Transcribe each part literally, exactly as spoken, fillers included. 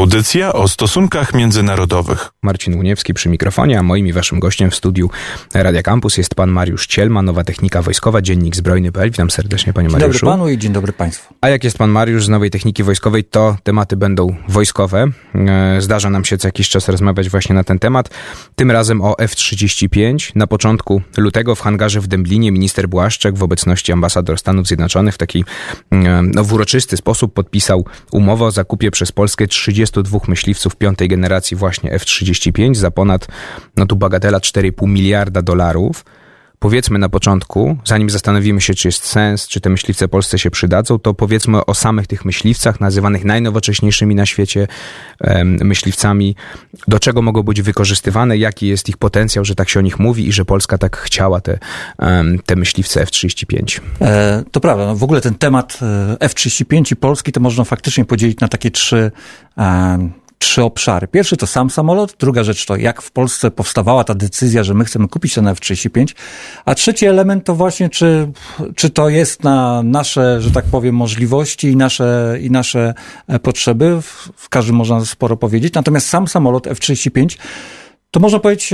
Audycja o stosunkach międzynarodowych. Marcin Łuniewski przy mikrofonie, a moim i waszym gościem w studiu Radia Campus jest pan Mariusz Cielma, Nowa Technika Wojskowa, dziennik zbrojny kropka pe el. Witam serdecznie, panie Mariuszu. Dzień dobry panu i dzień dobry państwu. A jak jest pan Mariusz z Nowej Techniki Wojskowej, to tematy będą wojskowe. Zdarza nam się co jakiś czas rozmawiać właśnie na ten temat. Tym razem o F trzydzieści pięć. Na początku lutego w hangarze w Dęblinie minister Błaszczak w obecności ambasador Stanów Zjednoczonych w taki no, w uroczysty sposób podpisał umowę o zakupie przez Polskę trzydziestu dwóch myśliwców piątej generacji właśnie F trzydzieści pięć za ponad, no tu bagatela cztery i pół miliarda dolarów. Powiedzmy na początku, zanim zastanowimy się, czy jest sens, czy te myśliwce Polsce się przydadzą, to powiedzmy o samych tych myśliwcach, nazywanych najnowocześniejszymi na świecie em, myśliwcami, do czego mogą być wykorzystywane, jaki jest ich potencjał, że tak się o nich mówi i że Polska tak chciała te, em, te myśliwce F trzydzieści pięć. E, to prawda. No w ogóle ten temat F trzydzieści pięć i Polski to można faktycznie podzielić na takie trzy... Um, Trzy obszary. Pierwszy to sam samolot, druga rzecz to jak w Polsce powstawała ta decyzja, że my chcemy kupić ten F trzydzieści pięć, a trzeci element to właśnie czy, czy to jest na nasze, że tak powiem, możliwości i nasze, i nasze potrzeby. W, w każdym można sporo powiedzieć. Natomiast sam samolot F trzydzieści pięć to można powiedzieć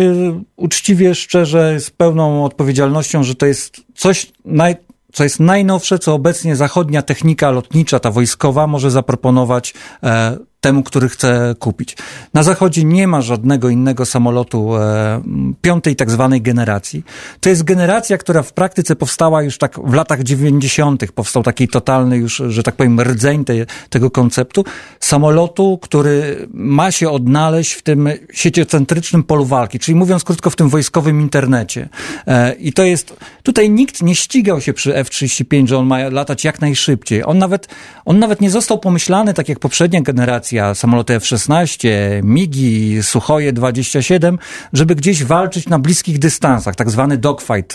uczciwie, szczerze, z pełną odpowiedzialnością, że to jest coś naj... co jest najnowsze, co obecnie zachodnia technika lotnicza, ta wojskowa, może zaproponować e, temu, który chce kupić. Na Zachodzie nie ma żadnego innego samolotu e, piątej tak zwanej generacji. To jest generacja, która w praktyce powstała już tak w latach dziewięćdziesiątych. Powstał taki totalny już, że tak powiem, rdzeń te, tego konceptu. Samolotu, który ma się odnaleźć w tym sieciocentrycznym polu walki, czyli mówiąc krótko w tym wojskowym internecie. E, I to jest... Tutaj nikt nie ścigał się przy F trzydzieści pięć, że on ma latać jak najszybciej. On nawet, on nawet nie został pomyślany, tak jak poprzednia generacja, samoloty F szesnaście, Migi, Suchoje dwadzieścia siedem, żeby gdzieś walczyć na bliskich dystansach, tak zwany dogfight,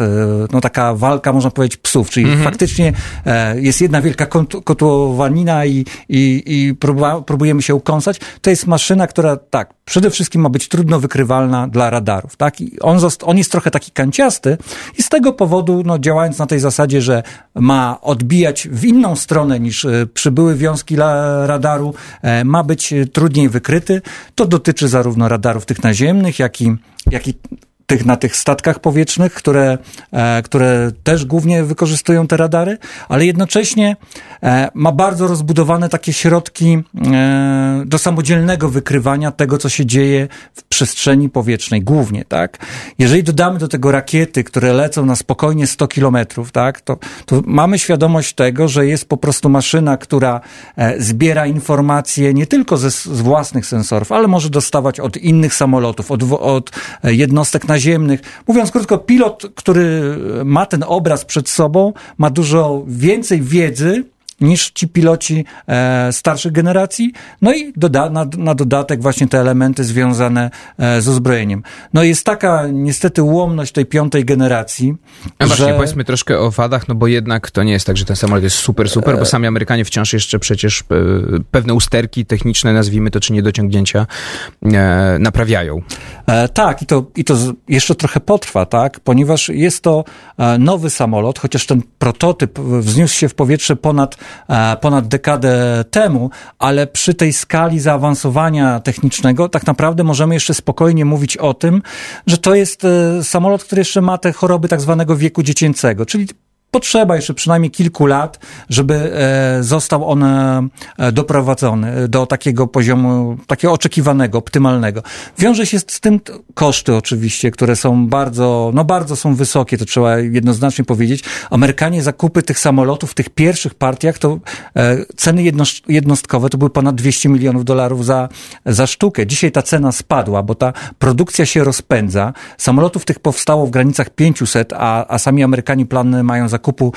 no taka walka, można powiedzieć, psów, czyli mhm. faktycznie jest jedna wielka kotłowanina i, i, i próba, próbujemy się ukąsać. To jest maszyna, która tak, przede wszystkim ma być trudno wykrywalna dla radarów, tak? I on, zost- on jest trochę taki kanciasty i z tego powodu, no działając na tej zasadzie, że że ma odbijać w inną stronę niż przybyły wiązki radaru, ma być trudniej wykryty. To dotyczy zarówno radarów tych naziemnych, jak i, jak i tych na tych statkach powietrznych, które, które też głównie wykorzystują te radary, ale jednocześnie ma bardzo rozbudowane takie środki do samodzielnego wykrywania tego, co się dzieje w przestrzeni powietrznej, głównie, tak? Jeżeli dodamy do tego rakiety, które lecą na spokojnie sto kilometrów, tak, to, to mamy świadomość tego, że jest po prostu maszyna, która zbiera informacje nie tylko ze, z własnych sensorów, ale może dostawać od innych samolotów, od, od jednostek naziemnych. Mówiąc krótko, pilot, który ma ten obraz przed sobą, ma dużo więcej wiedzy niż ci piloci e, starszych generacji, no i doda, na, na dodatek właśnie te elementy związane e, z uzbrojeniem. No jest taka niestety ułomność tej piątej generacji, A że... właśnie, powiedzmy troszkę o wadach, no bo jednak to nie jest tak, że ten samolot jest super, super, bo sami Amerykanie wciąż jeszcze przecież pewne usterki techniczne, nazwijmy to, czy niedociągnięcia e, naprawiają. E, tak, i to, i to jeszcze trochę potrwa, tak, ponieważ jest to nowy samolot, chociaż ten prototyp wzniósł się w powietrze ponad ponad dekadę temu, ale przy tej skali zaawansowania technicznego tak naprawdę możemy jeszcze spokojnie mówić o tym, że to jest samolot, który jeszcze ma te choroby tak zwanego wieku dziecięcego, czyli potrzeba jeszcze przynajmniej kilku lat, żeby został on doprowadzony do takiego poziomu, takiego oczekiwanego, optymalnego. Wiąże się z tym koszty oczywiście, które są bardzo, no bardzo są wysokie, to trzeba jednoznacznie powiedzieć. Amerykanie zakupy tych samolotów w tych pierwszych partiach, to ceny jednostkowe to były ponad dwieście milionów dolarów za, za sztukę. Dzisiaj ta cena spadła, bo ta produkcja się rozpędza. Samolotów tych powstało w granicach pięciuset, a, a sami Amerykanie plany mają zakupować zakupu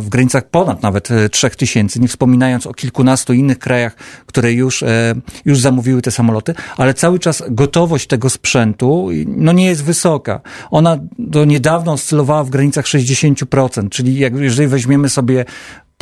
w granicach ponad nawet trzech tysięcy, nie wspominając o kilkunastu innych krajach, które już, już zamówiły te samoloty, ale cały czas gotowość tego sprzętu no nie jest wysoka. Ona do niedawna oscylowała w granicach sześćdziesiąt procent, czyli jak, jeżeli weźmiemy sobie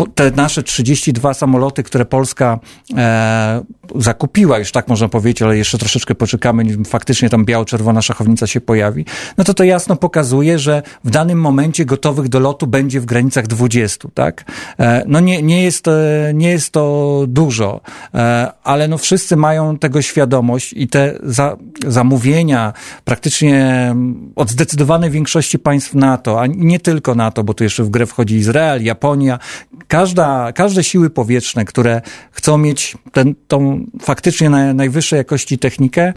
te nasze trzydzieści dwa samoloty, które Polska e, zakupiła, już tak można powiedzieć, ale jeszcze troszeczkę poczekamy, nim faktycznie tam biało-czerwona szachownica się pojawi, no to to jasno pokazuje, że w danym momencie gotowych do lotu będzie w granicach dwudziestu, tak? E, no nie, nie, jest, nie jest to dużo, e, ale no wszyscy mają tego świadomość i te za, zamówienia praktycznie od zdecydowanej większości państw NATO, a nie tylko NATO, bo tu jeszcze w grę wchodzi Izrael, Japonia, Każda, każde siły powietrzne, które chcą mieć ten, tą faktycznie na, najwyższej jakości technikę,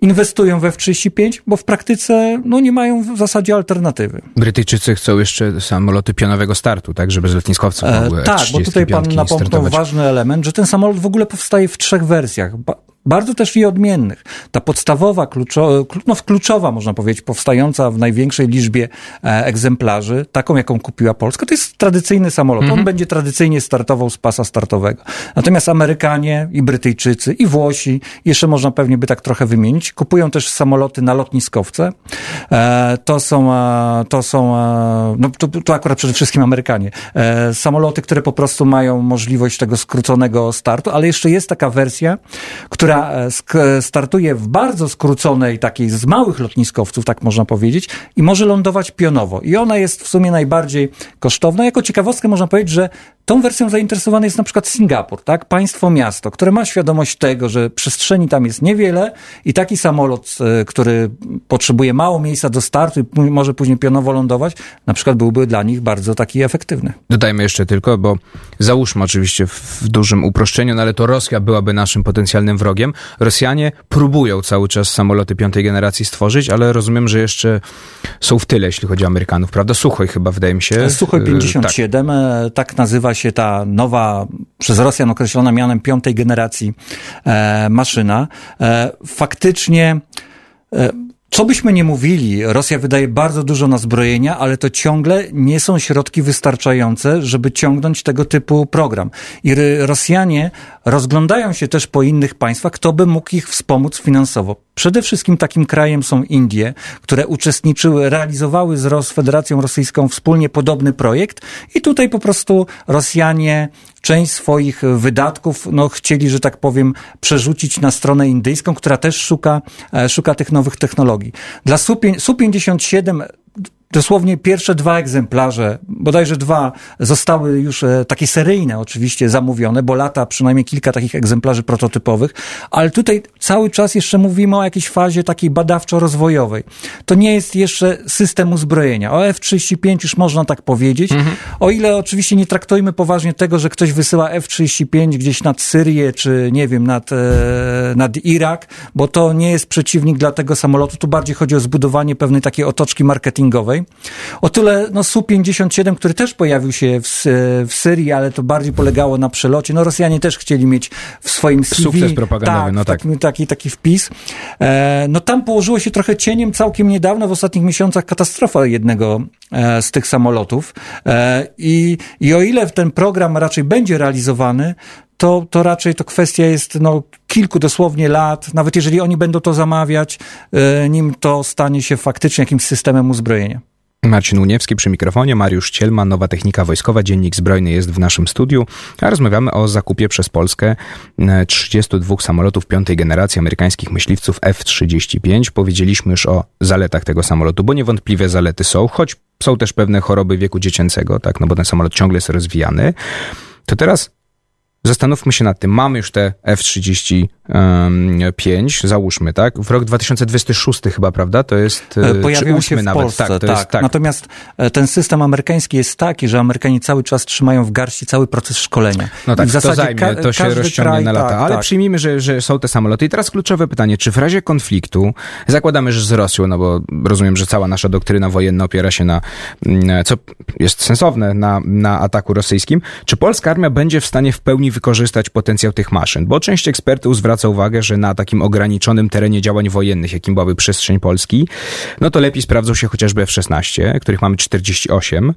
inwestują w F trzydzieści pięć, bo w praktyce no, nie mają w zasadzie alternatywy. Brytyjczycy chcą jeszcze samoloty pionowego startu, tak, żeby z lotniskowców mogły e, tak, F trzydzieści pięć bo tutaj pan napomknął startować. Ważny element, że ten samolot w ogóle powstaje w trzech wersjach. Ba- bardzo też i odmiennych. Ta podstawowa, kluczo- no, kluczowa, można powiedzieć, powstająca w największej liczbie e, egzemplarzy, taką jaką kupiła Polska, to jest tradycyjny samolot. Mm-hmm. On będzie tradycyjnie startował z pasa startowego. Natomiast Amerykanie i Brytyjczycy i Włosi, jeszcze można pewnie by tak trochę wymienić, kupują też samoloty na lotniskowce. To są, to są, no tu, tu akurat przede wszystkim Amerykanie. Samoloty, które po prostu mają możliwość tego skróconego startu, ale jeszcze jest taka wersja, która startuje w bardzo skróconej, takiej z małych lotniskowców, tak można powiedzieć, i może lądować pionowo. I ona jest w sumie najbardziej kosztowna. Jako ciekawostkę można powiedzieć, że tą wersją zainteresowany jest na przykład Singapur, tak? Państwo, miasto, które ma świadomość tego, że przestrzeni tam jest niewiele i taki samolot, który potrzebuje mało miejsca do startu i może później pionowo lądować, na przykład byłby dla nich bardzo taki efektywny. Dodajmy jeszcze tylko, bo załóżmy oczywiście w dużym uproszczeniu, no ale to Rosja byłaby naszym potencjalnym wrogiem. Rosjanie próbują cały czas samoloty piątej generacji stworzyć, ale rozumiem, że jeszcze są w tyle, jeśli chodzi o Amerykanów, prawda? Suchoj chyba, wydaje mi się. Suchoj pięćdziesiąt siedem, tak, tak nazywa się ta nowa, przez Rosjan określona mianem piątej generacji e, maszyna. E, faktycznie, e, co byśmy nie mówili, Rosja wydaje bardzo dużo na zbrojenia, ale to ciągle nie są środki wystarczające, żeby ciągnąć tego typu program. I Rosjanie rozglądają się też po innych państwach, kto by mógł ich wspomóc finansowo. Przede wszystkim takim krajem są Indie, które uczestniczyły, realizowały z Federacją Rosyjską wspólnie podobny projekt i tutaj po prostu Rosjanie część swoich wydatków no, chcieli, że tak powiem, przerzucić na stronę indyjską, która też szuka, szuka tych nowych technologii. Dla Su pięćdziesiąt siedem dosłownie pierwsze dwa egzemplarze, bodajże dwa, zostały już takie seryjne oczywiście zamówione, bo lata przynajmniej kilka takich egzemplarzy prototypowych, ale tutaj cały czas jeszcze mówimy o jakiejś fazie takiej badawczo-rozwojowej. To nie jest jeszcze system uzbrojenia. O F trzydzieści pięć już można tak powiedzieć, mhm. o ile oczywiście nie traktujmy poważnie tego, że ktoś wysyła F trzydzieści pięć gdzieś nad Syrię, czy nie wiem, nad, nad Irak, bo to nie jest przeciwnik dla tego samolotu. Tu bardziej chodzi o zbudowanie pewnej takiej otoczki marketingowej. O tyle no, Su pięćdziesiąt siedem, który też pojawił się w, w Syrii, ale to bardziej polegało na przelocie. No Rosjanie też chcieli mieć w swoim C V sukces propagandowy, tak, no tak. Taki, taki, taki wpis. E, no tam położyło się trochę cieniem całkiem niedawno, w ostatnich miesiącach katastrofa jednego e, z tych samolotów. E, i, I o ile ten program raczej będzie realizowany, to, to raczej to kwestia jest no, kilku dosłownie lat, nawet jeżeli oni będą to zamawiać, e, nim to stanie się faktycznie jakimś systemem uzbrojenia. Marcin Łuniewski przy mikrofonie, Mariusz Cielma, Nowa Technika Wojskowa, Dziennik Zbrojny jest w naszym studiu, a rozmawiamy o zakupie przez Polskę trzydziestu dwóch samolotów piątej generacji amerykańskich myśliwców F trzydzieści pięć. Powiedzieliśmy już o zaletach tego samolotu, bo niewątpliwie zalety są, choć są też pewne choroby wieku dziecięcego, tak, no bo ten samolot ciągle jest rozwijany. To teraz zastanówmy się nad tym. Mamy już te F trzydzieści pięć, załóżmy, tak? W rok dwa tysiące dwudziesty szósty chyba, prawda? To jest... Pojawił się w nawet. Polsce, tak, to tak. Jest, tak. Natomiast ten system amerykański jest taki, że Amerykanie cały czas trzymają w garści cały proces szkolenia. No tak, w zasadzie to zajmie, to się rozciągnie kraj, na lata. Tak, ale tak. Przyjmijmy, że, że są te samoloty. I teraz kluczowe pytanie, czy w razie konfliktu, zakładamy, że z Rosją, no bo rozumiem, że cała nasza doktryna wojenna opiera się na, co jest sensowne, na, na ataku rosyjskim, czy polska armia będzie w stanie w pełni wykorzystać potencjał tych maszyn? Bo część ekspertów zwraca uwagę, że na takim ograniczonym terenie działań wojennych, jakim byłaby przestrzeń Polski, no to lepiej sprawdzą się chociażby F szesnaście, których mamy czterdzieści osiem.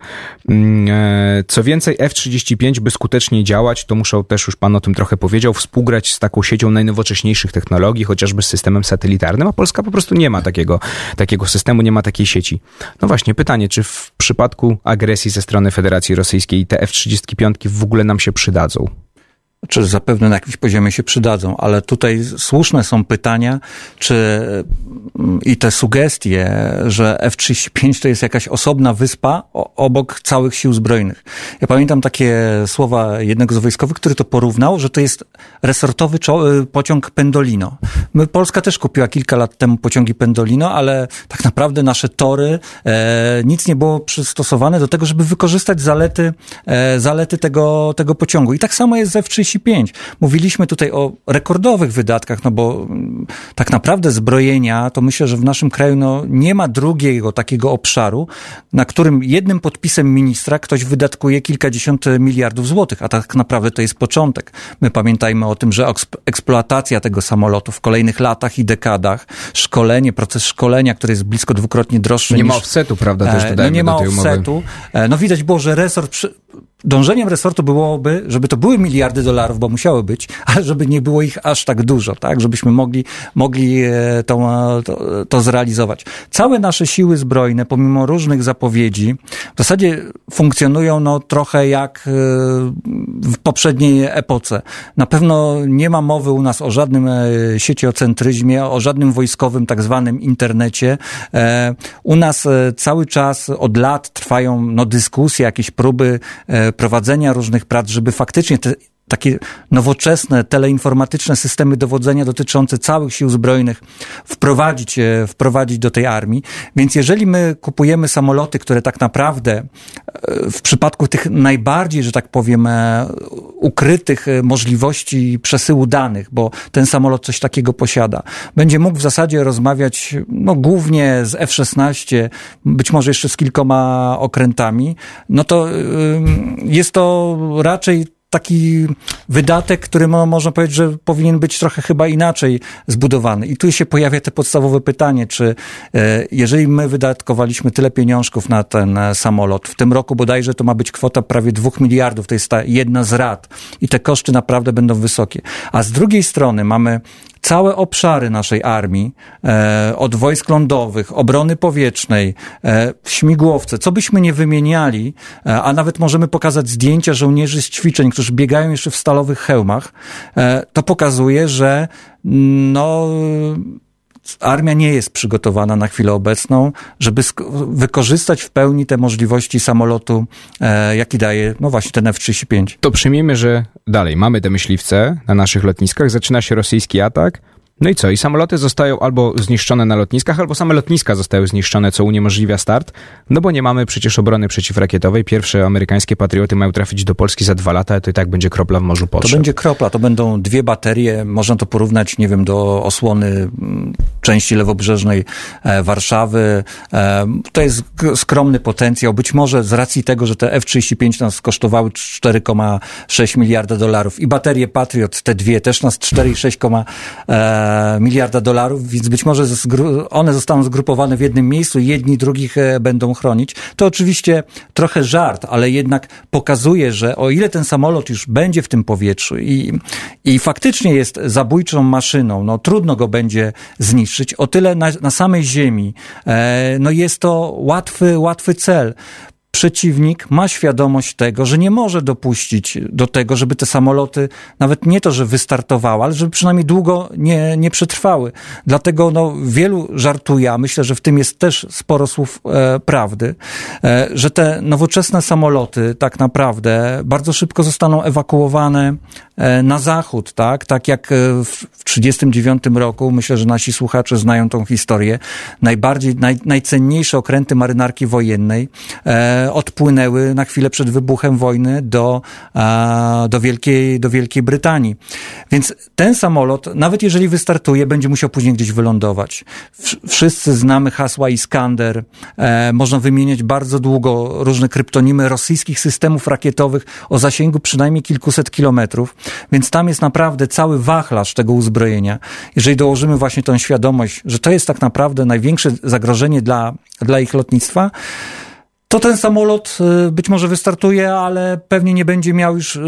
Co więcej, F trzydzieści pięć, by skutecznie działać, to muszą też, już pan o tym trochę powiedział, współgrać z taką siecią najnowocześniejszych technologii, chociażby z systemem satelitarnym, a Polska po prostu nie ma takiego, takiego systemu, nie ma takiej sieci. No właśnie, pytanie, czy w przypadku agresji ze strony Federacji Rosyjskiej te F trzydzieści pięć w ogóle nam się przydadzą? Czy zapewne na jakimś poziomie się przydadzą, ale tutaj słuszne są pytania, czy i te sugestie, że F trzydzieści pięć to jest jakaś osobna wyspa obok całych sił zbrojnych. Ja pamiętam takie słowa jednego z wojskowych, który to porównał, że to jest resortowy czo- pociąg Pendolino. My, Polska też kupiła kilka lat temu pociągi Pendolino, ale tak naprawdę nasze tory, e, nic nie było przystosowane do tego, żeby wykorzystać zalety, e, zalety tego, tego pociągu. I tak samo jest z F trzydzieści pięć. Mówiliśmy tutaj o rekordowych wydatkach, no bo tak naprawdę zbrojenia, to myślę, że w naszym kraju no, nie ma drugiego takiego obszaru, na którym jednym podpisem ministra ktoś wydatkuje kilkadziesiąt miliardów złotych, a tak naprawdę to jest początek. My pamiętajmy o tym, że eksploatacja tego samolotu w kolejnych latach i dekadach, szkolenie, proces szkolenia, który jest blisko dwukrotnie droższy. Nie niż, ma offsetu, prawda? Też dodajmy no nie ma do tej offsetu. Umowy. No widać było, że resort... Przy, Dążeniem resortu byłoby, żeby to były miliardy dolarów, bo musiały być, ale żeby nie było ich aż tak dużo, tak, żebyśmy mogli, mogli to, to, to zrealizować. Całe nasze siły zbrojne, pomimo różnych zapowiedzi, w zasadzie funkcjonują no, trochę jak w poprzedniej epoce. Na pewno nie ma mowy u nas o żadnym sieciocentryzmie, o żadnym wojskowym tak zwanym internecie. U nas cały czas od lat trwają no, dyskusje, jakieś próby prowadzenia różnych prac, żeby faktycznie te takie nowoczesne, teleinformatyczne systemy dowodzenia dotyczące całych sił zbrojnych wprowadzić, wprowadzić do tej armii. Więc jeżeli my kupujemy samoloty, które tak naprawdę w przypadku tych najbardziej, że tak powiem, ukrytych możliwości przesyłu danych, bo ten samolot coś takiego posiada, będzie mógł w zasadzie rozmawiać no, głównie z F szesnaście, być może jeszcze z kilkoma okrętami, no to jest to raczej taki wydatek, który mo, można powiedzieć, że powinien być trochę chyba inaczej zbudowany. I tu się pojawia te podstawowe pytanie, czy e, jeżeli my wydatkowaliśmy tyle pieniążków na ten samolot, w tym roku bodajże to ma być kwota prawie dwóch miliardów, to jest ta jedna z rat i te koszty naprawdę będą wysokie. A z drugiej strony mamy całe obszary naszej armii, e, od wojsk lądowych, obrony powietrznej, e, śmigłowce, co byśmy nie wymieniali, e, a nawet możemy pokazać zdjęcia żołnierzy z ćwiczeń, którzy biegają jeszcze w stalowych hełmach, e, to pokazuje, że no... armia nie jest przygotowana na chwilę obecną, żeby sk- wykorzystać w pełni te możliwości samolotu, e, jaki daje, no właśnie ten F trzydzieści pięć. To przyjmijmy, że dalej mamy te myśliwce na naszych lotniskach, zaczyna się rosyjski atak, no i co? I samoloty zostają albo zniszczone na lotniskach, albo same lotniska zostały zniszczone, co uniemożliwia start, no bo nie mamy przecież obrony przeciwrakietowej. Pierwsze amerykańskie Patrioty mają trafić do Polski za dwa lata, to i tak będzie kropla w morzu potrzeb. To będzie kropla, to będą dwie baterie, można to porównać, nie wiem, do osłony części lewobrzeżnej Warszawy. To jest skromny potencjał, być może z racji tego, że te F trzydzieści pięć nas kosztowały cztery przecinek sześć miliarda dolarów i baterie Patriot, te dwie, też nas cztery przecinek sześć miliarda dolarów, więc być może one zostaną zgrupowane w jednym miejscu i jedni drugich będą chronić. To oczywiście trochę żart, ale jednak pokazuje, że o ile ten samolot już będzie w tym powietrzu i, i faktycznie jest zabójczą maszyną, no trudno go będzie zniszczyć, o tyle na, na samej ziemi e, no jest to łatwy, łatwy cel. Przeciwnik ma świadomość tego, że nie może dopuścić do tego, żeby te samoloty nawet nie to, że wystartowały, ale żeby przynajmniej długo nie, nie przetrwały. Dlatego no, wielu żartuje, a myślę, że w tym jest też sporo słów e, prawdy, e, że te nowoczesne samoloty tak naprawdę bardzo szybko zostaną ewakuowane e, na zachód, tak? Tak jak w tysiąc dziewięćset trzydziestym dziewiątym roku, myślę, że nasi słuchacze znają tą historię, najbardziej, naj, najcenniejsze okręty marynarki wojennej e, odpłynęły na chwilę przed wybuchem wojny do, do, Wielkiej, do Wielkiej Brytanii. Więc ten samolot, nawet jeżeli wystartuje, będzie musiał później gdzieś wylądować. Wszyscy znamy hasła Iskander. Można wymieniać bardzo długo różne kryptonimy rosyjskich systemów rakietowych o zasięgu przynajmniej kilkuset kilometrów. Więc tam jest naprawdę cały wachlarz tego uzbrojenia. Jeżeli dołożymy właśnie tą świadomość, że to jest tak naprawdę największe zagrożenie dla, dla ich lotnictwa, to ten samolot być może wystartuje, ale pewnie nie będzie miał już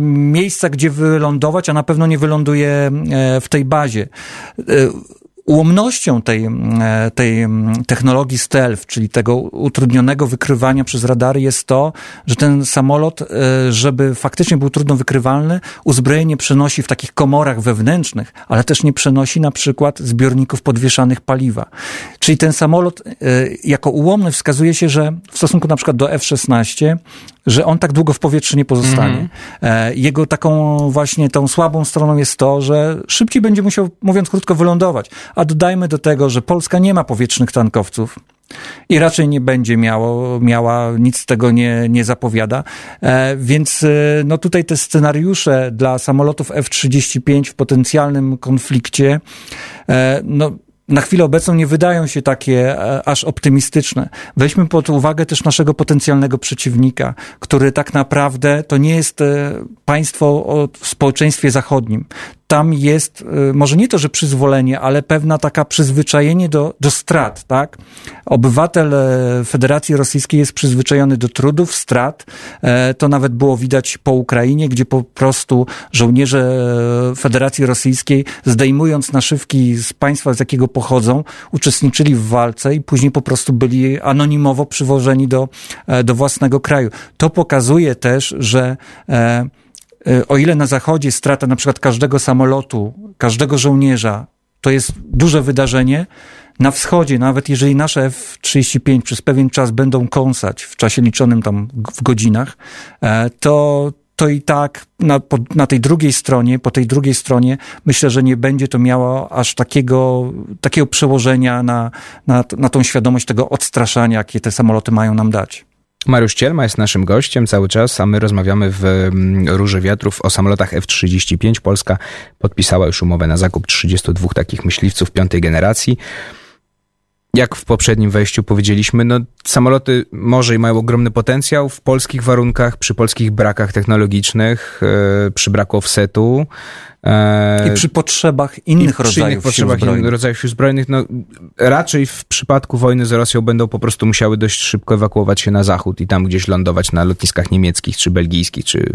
miejsca, gdzie wylądować, a na pewno nie wyląduje w tej bazie. Ułomnością tej, tej technologii stealth, czyli tego utrudnionego wykrywania przez radary, jest to, że ten samolot, żeby faktycznie był trudno wykrywalny, uzbrojenie przenosi w takich komorach wewnętrznych, ale też nie przenosi na przykład zbiorników podwieszanych paliwa. Czyli ten samolot jako ułomny wskazuje się, że w stosunku na przykład do F szesnaście, że on tak długo w powietrzu nie pozostanie. Mm. Jego taką właśnie tą słabą stroną jest to, że szybciej będzie musiał, mówiąc krótko, wylądować. A dodajmy do tego, że Polska nie ma powietrznych tankowców i raczej nie będzie miało, miała, nic tego nie, nie zapowiada. E, więc no tutaj te scenariusze dla samolotów F trzydzieści pięć w potencjalnym konflikcie, e, no na chwilę obecną nie wydają się takie aż optymistyczne. Weźmy pod uwagę też naszego potencjalnego przeciwnika, który tak naprawdę to nie jest państwo w społeczeństwie zachodnim. Tam jest może nie to, że przyzwolenie, ale pewna taka przyzwyczajenie do, do strat, tak? Obywatel Federacji Rosyjskiej jest przyzwyczajony do trudów, strat. To nawet było widać po Ukrainie, gdzie po prostu żołnierze Federacji Rosyjskiej, zdejmując naszywki z państwa, z jakiego pochodzą, uczestniczyli w walce i później po prostu byli anonimowo przywożeni do, do własnego kraju. To pokazuje też, że o ile na Zachodzie strata na przykład każdego samolotu, każdego żołnierza, to jest duże wydarzenie, na Wschodzie, nawet jeżeli nasze F trzydzieści pięć przez pewien czas będą kąsać w czasie liczonym tam w godzinach, to, to i tak na, po, na tej drugiej stronie, po tej drugiej stronie myślę, że nie będzie to miało aż takiego, takiego przełożenia na, na, na tą świadomość tego odstraszania, jakie te samoloty mają nam dać. Mariusz Cielma jest naszym gościem cały czas, a my rozmawiamy w Róży Wiatrów o samolotach F trzydzieści pięć. Polska podpisała już umowę na zakup trzydziestu dwóch takich myśliwców piątej generacji. Jak w poprzednim wejściu powiedzieliśmy, no samoloty może i mają ogromny potencjał w polskich warunkach, przy polskich brakach technologicznych, yy, przy braku offsetu. Yy, I przy potrzebach innych i rodzajów przy innych potrzebach sił zbrojnych. rodzajów sił zbrojnych. No, raczej w przypadku wojny z Rosją będą po prostu musiały dość szybko ewakuować się na zachód i tam gdzieś lądować na lotniskach niemieckich, czy belgijskich, czy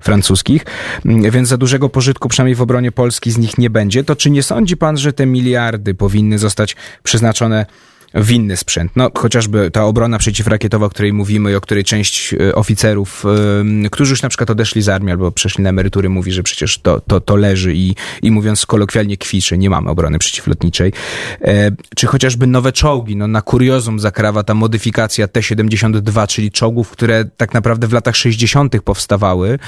francuskich. Yy, więc za dużego pożytku, przynajmniej w obronie Polski, z nich nie będzie. To czy nie sądzi pan, że te miliardy powinny zostać przeznaczone w inny sprzęt? No, chociażby ta obrona przeciwrakietowa, o której mówimy i o której część oficerów, yy, którzy już na przykład odeszli z armii albo przeszli na emerytury, mówi, że przecież to, to, to leży i, i mówiąc kolokwialnie kwiczy, nie mamy obrony przeciwlotniczej. Yy, czy chociażby nowe czołgi, no na kuriozum zakrawa ta modyfikacja T siedemdziesiąt dwa, czyli czołgów, które tak naprawdę w latach sześćdziesiątych powstawały,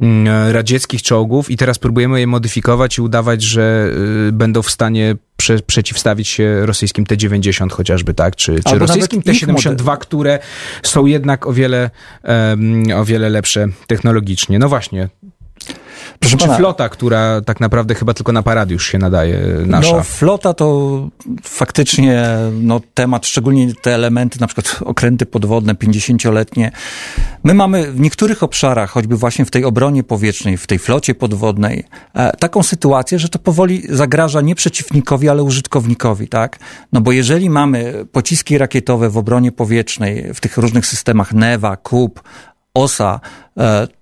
yy, radzieckich czołgów, i teraz próbujemy je modyfikować i udawać, że yy, będą w stanie Prze- przeciwstawić się rosyjskim T dziewięćdziesiąt chociażby, tak? Czy, czy rosyjskim T siedemdziesiąt dwa, model... które są jednak o wiele, um, o wiele lepsze technologicznie. No właśnie. Proszę czy pana, flota, która tak naprawdę chyba tylko na paradiusz się nadaje, nasza? No flota to faktycznie no, temat, szczególnie te elementy, na przykład okręty podwodne, pięćdziesięcioletnie. My mamy w niektórych obszarach, choćby właśnie w tej obronie powietrznej, w tej flocie podwodnej, e, taką sytuację, że to powoli zagraża nie przeciwnikowi, ale użytkownikowi, tak? No bo jeżeli mamy pociski rakietowe w obronie powietrznej, w tych różnych systemach NEWA, Kub, OSA,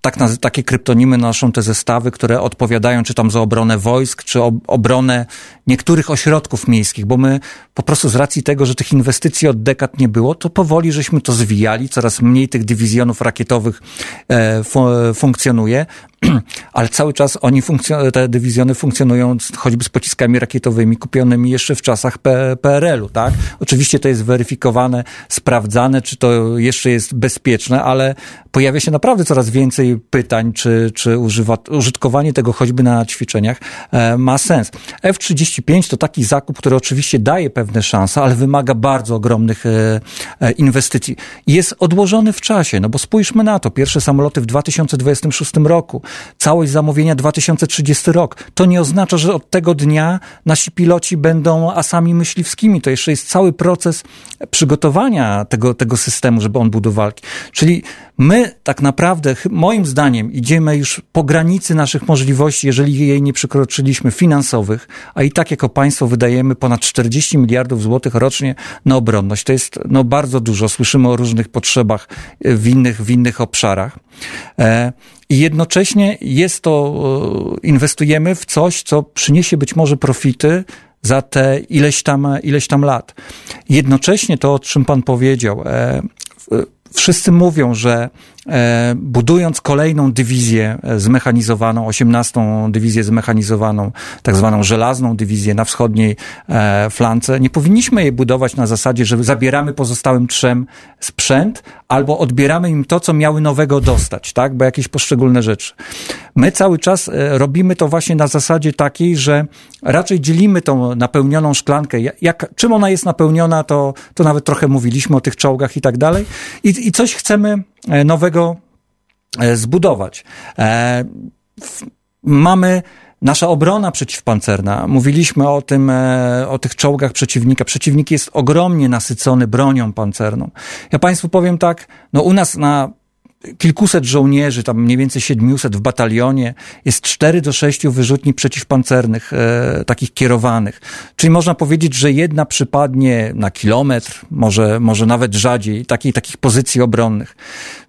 tak, takie kryptonimy noszą te zestawy, które odpowiadają czy tam za obronę wojsk, czy ob- obronę niektórych ośrodków miejskich, bo my po prostu z racji tego, że tych inwestycji od dekad nie było, to powoli żeśmy to zwijali, coraz mniej tych dywizjonów rakietowych e, fu- funkcjonuje, ale cały czas oni funkcjon- te dywizjony funkcjonują choćby z pociskami rakietowymi kupionymi jeszcze w czasach P- PRL-u, tak? Oczywiście to jest weryfikowane, sprawdzane, czy to jeszcze jest bezpieczne, ale pojawia się naprawdę coraz więcej pytań, czy, czy używa, użytkowanie tego choćby na ćwiczeniach e, ma sens. F trzydzieści pięć to taki zakup, który oczywiście daje pewne szanse, ale wymaga bardzo ogromnych e, e, inwestycji. Jest odłożony w czasie, no bo spójrzmy na to. Pierwsze samoloty w dwa tysiące dwudziestym szóstym roku, całość zamówienia dwa tysiące trzydziesty rok. To nie oznacza, że od tego dnia nasi piloci będą asami myśliwskimi. To jeszcze jest cały proces przygotowania tego, tego systemu, żeby on był do walki. Czyli my tak naprawdę naprawdę, moim zdaniem, idziemy już po granicy naszych możliwości, jeżeli jej nie przekroczyliśmy, finansowych, a i tak jako państwo wydajemy ponad czterdzieści miliardów złotych rocznie na obronność. To jest no, bardzo dużo. Słyszymy o różnych potrzebach w innych, w innych obszarach. E- I jednocześnie jest to, inwestujemy w coś, co przyniesie być może profity za te ileś tam, ileś tam lat. Jednocześnie to, o czym pan powiedział, e, wszyscy mówią, że e, budując kolejną dywizję zmechanizowaną, osiemnastą dywizję zmechanizowaną, tak zwaną żelazną dywizję na wschodniej e, flance, nie powinniśmy jej budować na zasadzie, że zabieramy pozostałym trzem sprzęt albo odbieramy im to, co miały nowego dostać, tak? Bo jakieś poszczególne rzeczy. My cały czas robimy to właśnie na zasadzie takiej, że raczej dzielimy tą napełnioną szklankę. Jak, czym ona jest napełniona, to, to nawet trochę mówiliśmy o tych czołgach i tak dalej. I, i coś chcemy nowego zbudować. E, w, mamy... Nasza obrona przeciwpancerna, mówiliśmy o tym, o tych czołgach przeciwnika. Przeciwnik jest ogromnie nasycony bronią pancerną. Ja państwu powiem tak, no u nas na kilkuset żołnierzy, tam mniej więcej siedmiuset w batalionie, jest cztery do sześciu wyrzutni przeciwpancernych, e, takich kierowanych. Czyli można powiedzieć, że jedna przypadnie na kilometr, może, może nawet rzadziej, takiej, takich pozycji obronnych.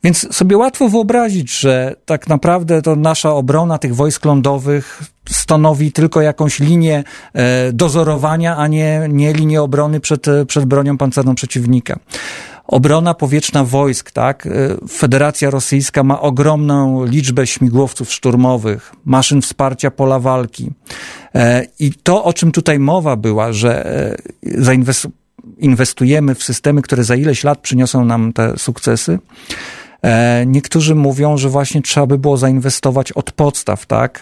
Więc sobie łatwo wyobrazić, że tak naprawdę to nasza obrona tych wojsk lądowych stanowi tylko jakąś linię e, dozorowania, a nie, nie linię obrony przed, przed bronią pancerną przeciwnika. Obrona powietrzna wojsk, tak? Federacja Rosyjska ma ogromną liczbę śmigłowców szturmowych, maszyn wsparcia pola walki. I to, o czym tutaj mowa była, że zainwestujemy w systemy, które za ileś lat przyniosą nam te sukcesy. Niektórzy mówią, że właśnie trzeba by było zainwestować od podstaw, tak,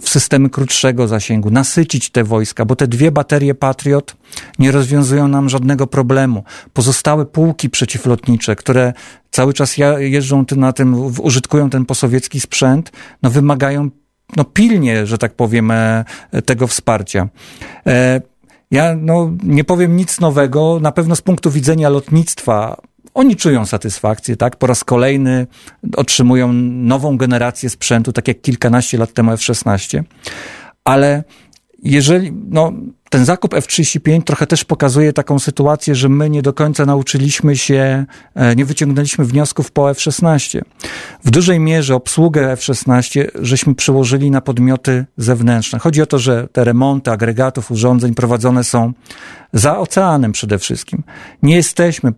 w systemy krótszego zasięgu, nasycić te wojska, bo te dwie baterie Patriot nie rozwiązują nam żadnego problemu. Pozostałe pułki przeciwlotnicze, które cały czas jeżdżą na tym, użytkują ten posowiecki sprzęt, no wymagają no pilnie, że tak powiem, tego wsparcia. Ja no nie powiem nic nowego, na pewno z punktu widzenia lotnictwa oni czują satysfakcję, tak? Po raz kolejny otrzymują nową generację sprzętu, tak jak kilkanaście lat temu F szesnaście. Ale jeżeli, no, ten zakup F trzydzieści pięć trochę też pokazuje taką sytuację, że my nie do końca nauczyliśmy się, nie wyciągnęliśmy wniosków po F szesnaście. W dużej mierze obsługę F szesnaście żeśmy przełożyli na podmioty zewnętrzne. Chodzi o to, że te remonty agregatów, urządzeń prowadzone są za oceanem przede wszystkim. Nie jesteśmy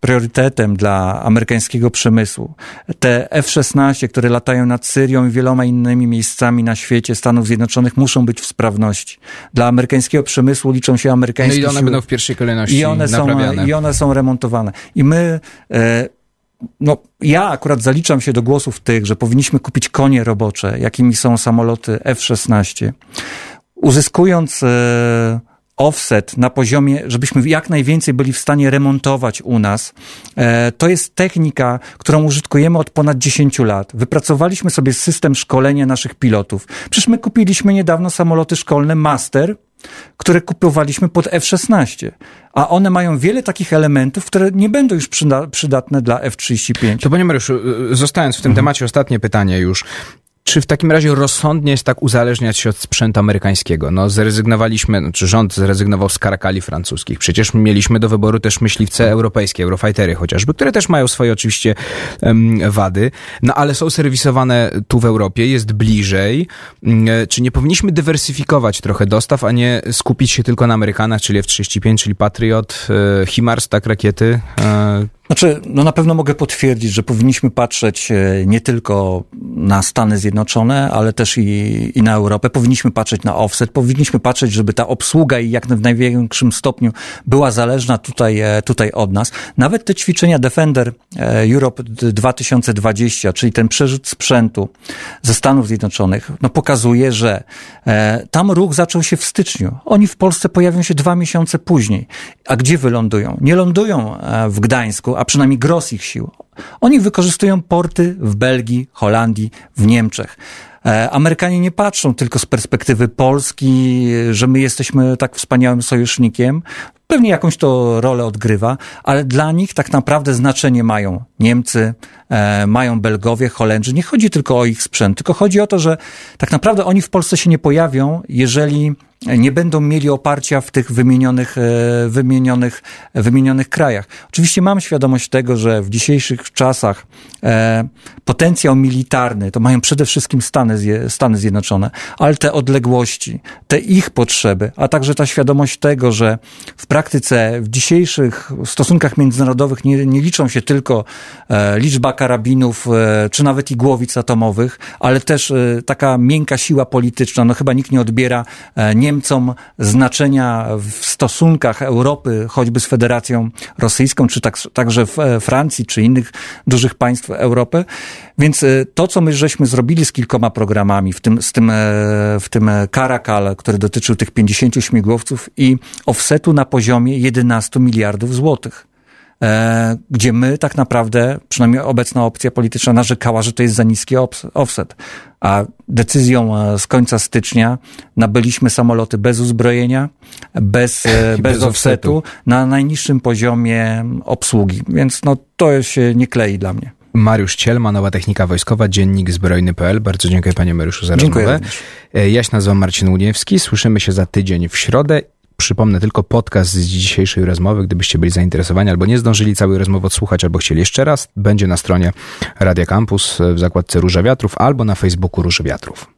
priorytetem dla amerykańskiego przemysłu. Te F szesnaście, które latają nad Syrią i wieloma innymi miejscami na świecie Stanów Zjednoczonych, muszą być w sprawności. Dla amerykańskiego przemysłu liczą się amerykańskie no i one siły. Będą w pierwszej kolejności I one naprawiane. Są, I one są remontowane. I my... E, No, ja akurat zaliczam się do głosów tych, że powinniśmy kupić konie robocze, jakimi są samoloty F szesnaście, uzyskując y, offset na poziomie, żebyśmy jak najwięcej byli w stanie remontować u nas. E, to jest technika, którą użytkujemy od ponad dziesięciu lat. Wypracowaliśmy sobie system szkolenia naszych pilotów. Przecież my kupiliśmy niedawno samoloty szkolne Master, które kupowaliśmy pod F szesnaście, a one mają wiele takich elementów, które nie będą już przyda- przydatne dla F trzydzieści pięć. To panie Mariuszu, zostając w tym mhm. temacie, ostatnie pytanie już. Czy w takim razie rozsądnie jest tak uzależniać się od sprzętu amerykańskiego? No zrezygnowaliśmy, czy znaczy rząd zrezygnował z Karakali francuskich. Przecież mieliśmy do wyboru też myśliwce europejskie, Eurofightery chociażby, które też mają swoje oczywiście um, wady, no ale są serwisowane tu w Europie, jest bliżej. Czy nie powinniśmy dywersyfikować trochę dostaw, a nie skupić się tylko na Amerykanach, czyli F trzydzieści pięć, czyli Patriot, e, HIMARS, tak, rakiety? E, Znaczy, no na pewno mogę potwierdzić, że powinniśmy patrzeć nie tylko na Stany Zjednoczone, ale też i, i na Europę. Powinniśmy patrzeć na offset, powinniśmy patrzeć, żeby ta obsługa i jak w największym stopniu była zależna tutaj, tutaj od nas. Nawet te ćwiczenia Defender Europe dwa tysiące dwadzieścia, czyli ten przerzut sprzętu ze Stanów Zjednoczonych, no pokazuje, że tam ruch zaczął się w styczniu. Oni w Polsce pojawią się dwa miesiące później. A gdzie wylądują? Nie lądują w Gdańsku, a przynajmniej gros ich sił. Oni wykorzystują porty w Belgii, Holandii, w Niemczech. Amerykanie nie patrzą tylko z perspektywy Polski, że my jesteśmy tak wspaniałym sojusznikiem. Pewnie jakąś to rolę odgrywa, ale dla nich tak naprawdę znaczenie mają Niemcy, e, mają Belgowie, Holendrzy. Nie chodzi tylko o ich sprzęt, tylko chodzi o to, że tak naprawdę oni w Polsce się nie pojawią, jeżeli nie będą mieli oparcia w tych wymienionych, e, wymienionych, wymienionych krajach. Oczywiście mam świadomość tego, że w dzisiejszych czasach e, potencjał militarny to mają przede wszystkim Stany, Stany Zjednoczone, ale te odległości, te ich potrzeby, a także ta świadomość tego, że w praktyce w dzisiejszych stosunkach międzynarodowych nie, nie liczą się tylko e, liczba karabinów e, czy nawet igłowic atomowych, ale też e, taka miękka siła polityczna. No chyba nikt nie odbiera e, Niemcom znaczenia w stosunkach Europy, choćby z Federacją Rosyjską, czy tak, także w Francji, czy innych dużych państw Europy. Więc to, co my żeśmy zrobili z kilkoma programami, w tym, z tym, w tym Karakal, który dotyczył tych pięćdziesięciu śmigłowców i offsetu na poziomie jedenastu miliardów złotych, gdzie my tak naprawdę, przynajmniej obecna opcja polityczna narzekała, że to jest za niski offset. A decyzją z końca stycznia nabyliśmy samoloty bez uzbrojenia, bez, bez, bez offsetu, na najniższym poziomie obsługi. Więc no, to się nie klei dla mnie. Mariusz Cielma, Nowa Technika Wojskowa, dziennik zbrojny kropka pe el. Bardzo dziękuję panie Mariuszu za dziękuję rozmowę. Również. Ja się nazywam Marcin Łuniewski. Słyszymy się za tydzień w środę. Przypomnę tylko podcast z dzisiejszej rozmowy, gdybyście byli zainteresowani albo nie zdążyli całej rozmowy odsłuchać, albo chcieli jeszcze raz, będzie na stronie Radia Campus w zakładce Róża Wiatrów albo na Facebooku Róży Wiatrów.